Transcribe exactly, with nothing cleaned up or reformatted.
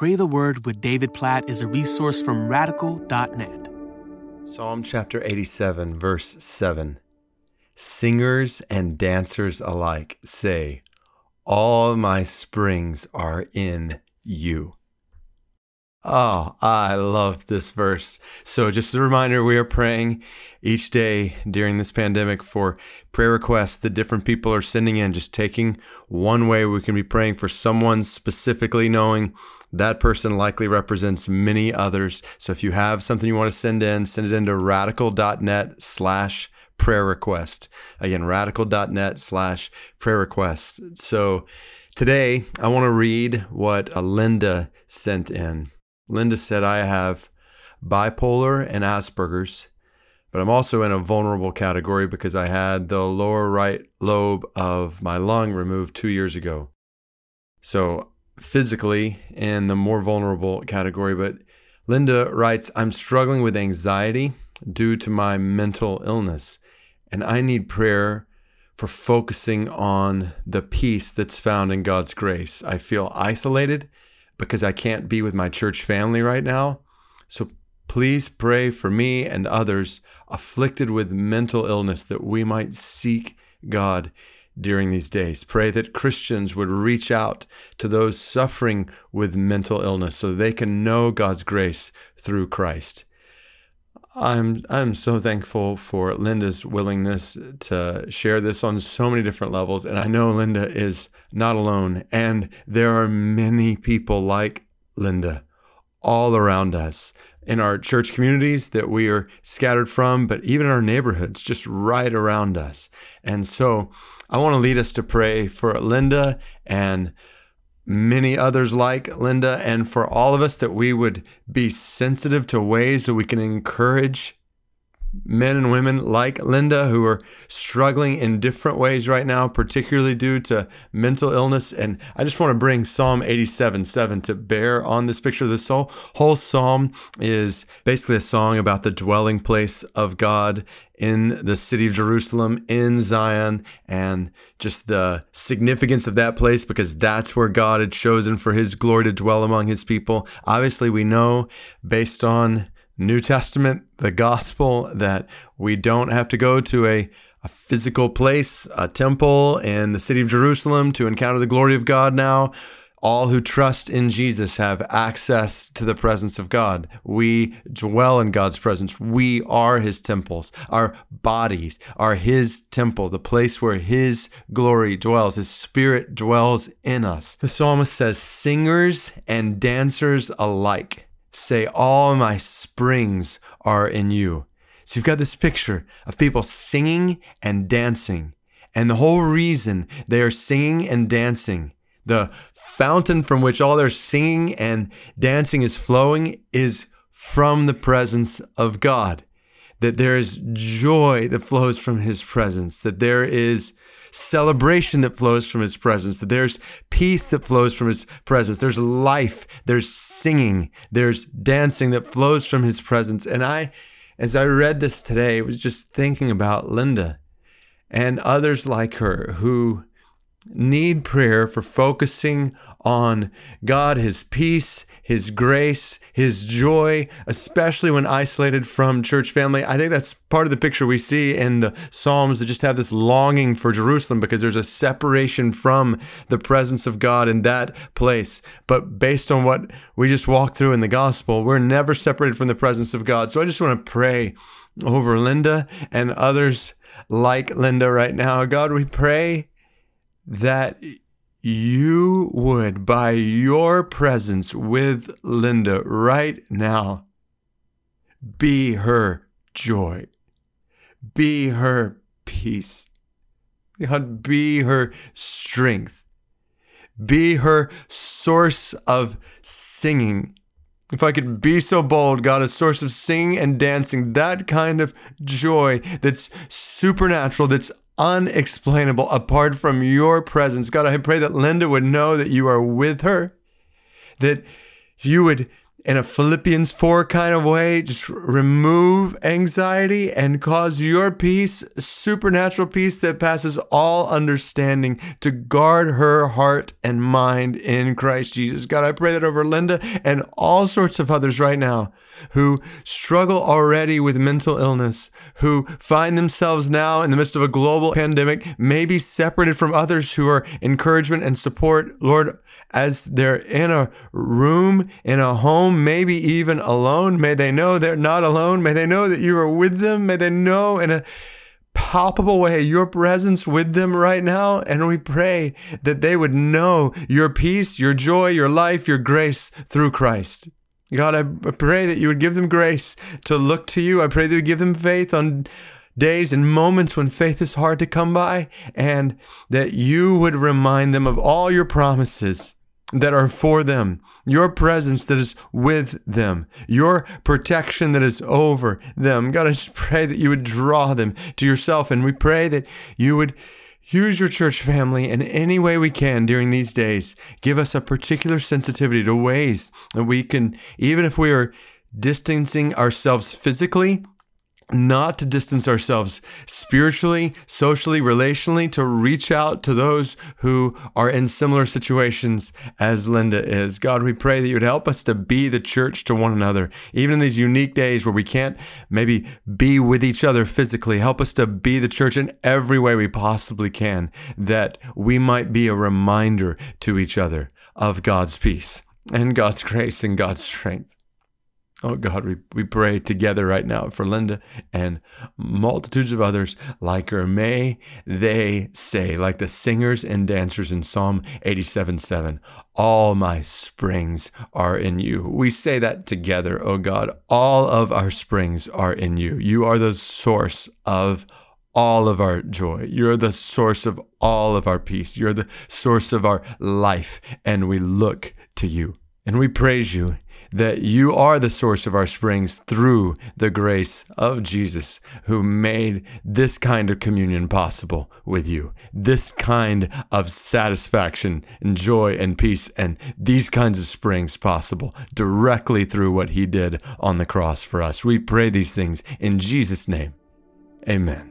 Pray the Word with David Platt is a resource from Radical dot net. Psalm chapter eighty-seven, verse seven. Singers and dancers alike say, all my springs are in you. Oh, I love this verse. So just a reminder, we are praying each day during this pandemic for prayer requests that different people are sending in, just taking one way we can be praying for someone specifically, knowing that person likely represents many others. So if you have something you want to send in, send it into radical.net slash prayer request. Again, radical.net slash prayer request. So today I want to read what Alinda sent in. Linda said, I have bipolar and Asperger's, but I'm also in a vulnerable category because I had the lower right lobe of my lung removed two years ago. So physically in the more vulnerable category, but Linda writes, I'm struggling with anxiety due to my mental illness, and I need prayer for focusing on the peace that's found in God's grace. I feel isolated because I can't be with my church family right now. So please pray for me and others afflicted with mental illness that we might seek God during these days. Pray that Christians would reach out to those suffering with mental illness so they can know God's grace through Christ. I'm I'm so thankful for Linda's willingness to share this on so many different levels. And I know Linda is not alone. And there are many people like Linda all around us in our church communities that we are scattered from, but even our neighborhoods just right around us. And so I want to lead us to pray for Linda and many others like Linda, and for all of us, that we would be sensitive to ways that we can encourage men and women like Linda who are struggling in different ways right now, particularly due to mental illness. And I just want to bring Psalm eighty-seven seven to bear on this picture. This whole, whole psalm is basically a song about the dwelling place of God in the city of Jerusalem, in Zion, and just the significance of that place, because that's where God had chosen for his glory to dwell among his people. Obviously, we know based on New Testament, the gospel, that we don't have to go to a, a physical place, a temple in the city of Jerusalem to encounter the glory of God now. All who trust in Jesus have access to the presence of God. We dwell in God's presence. We are his temples. Our bodies are his temple, the place where his glory dwells. His spirit dwells in us. The psalmist says, singers and dancers alike say, all my springs are in you. So you've got this picture of people singing and dancing. And the whole reason they are singing and dancing, the fountain from which all their singing and dancing is flowing, is from the presence of God. That there is joy that flows from his presence. That there is celebration that flows from his presence. That there's peace that flows from his presence. There's life. There's singing. There's dancing that flows from his presence. And I, as I read this today, was just thinking about Linda and others like her who need prayer for focusing on God, his peace, his grace, his joy, especially when isolated from church family. I think that's part of the picture we see in the Psalms, that just have this longing for Jerusalem because there's a separation from the presence of God in that place. But based on what we just walked through in the gospel, we're never separated from the presence of God. So I just want to pray over Linda and others like Linda right now. God, we pray that you would, by your presence with Linda right now, be her joy, be her peace, God, be her strength, be her source of singing. If I could be so bold, God, a source of singing and dancing, that kind of joy that's supernatural, that's unexplainable apart from your presence. God, I pray that Linda would know that you are with her, that you would in a Philippians four kind of way, just remove anxiety and cause your peace, supernatural peace that passes all understanding, to guard her heart and mind in Christ Jesus. God, I pray that over Linda and all sorts of others right now who struggle already with mental illness, who find themselves now in the midst of a global pandemic, maybe separated from others who are encouragement and support. Lord, as they're in a room, in a home, maybe even alone. May they know they're not alone. May they know that you are with them. May they know in a palpable way your presence with them right now. And we pray that they would know your peace, your joy, your life, your grace through Christ. God, I pray that you would give them grace to look to you. I pray that you would give them faith on days and moments when faith is hard to come by, and that you would remind them of all your promises that are for them, your presence that is with them, your protection that is over them. God, I just pray that you would draw them to yourself, and we pray that you would use your church family in any way we can during these days. Give us a particular sensitivity to ways that we can, even if we are distancing ourselves physically, not to distance ourselves spiritually, socially, relationally, to reach out to those who are in similar situations as Linda is. God, we pray that you would help us to be the church to one another, even in these unique days where we can't maybe be with each other physically. Help us to be the church in every way we possibly can, that we might be a reminder to each other of God's peace and God's grace and God's strength. Oh God, we, we pray together right now for Linda and multitudes of others like her. May they say, like the singers and dancers in Psalm eighty-seven seven, all my springs are in you. We say that together, oh God. All of our springs are in you. You are the source of all of our joy. You're the source of all of our peace. You're the source of our life, and we look to you. And we praise you that you are the source of our springs through the grace of Jesus, who made this kind of communion possible with you, this kind of satisfaction and joy and peace and these kinds of springs possible directly through what he did on the cross for us. We pray these things in Jesus' name. Amen.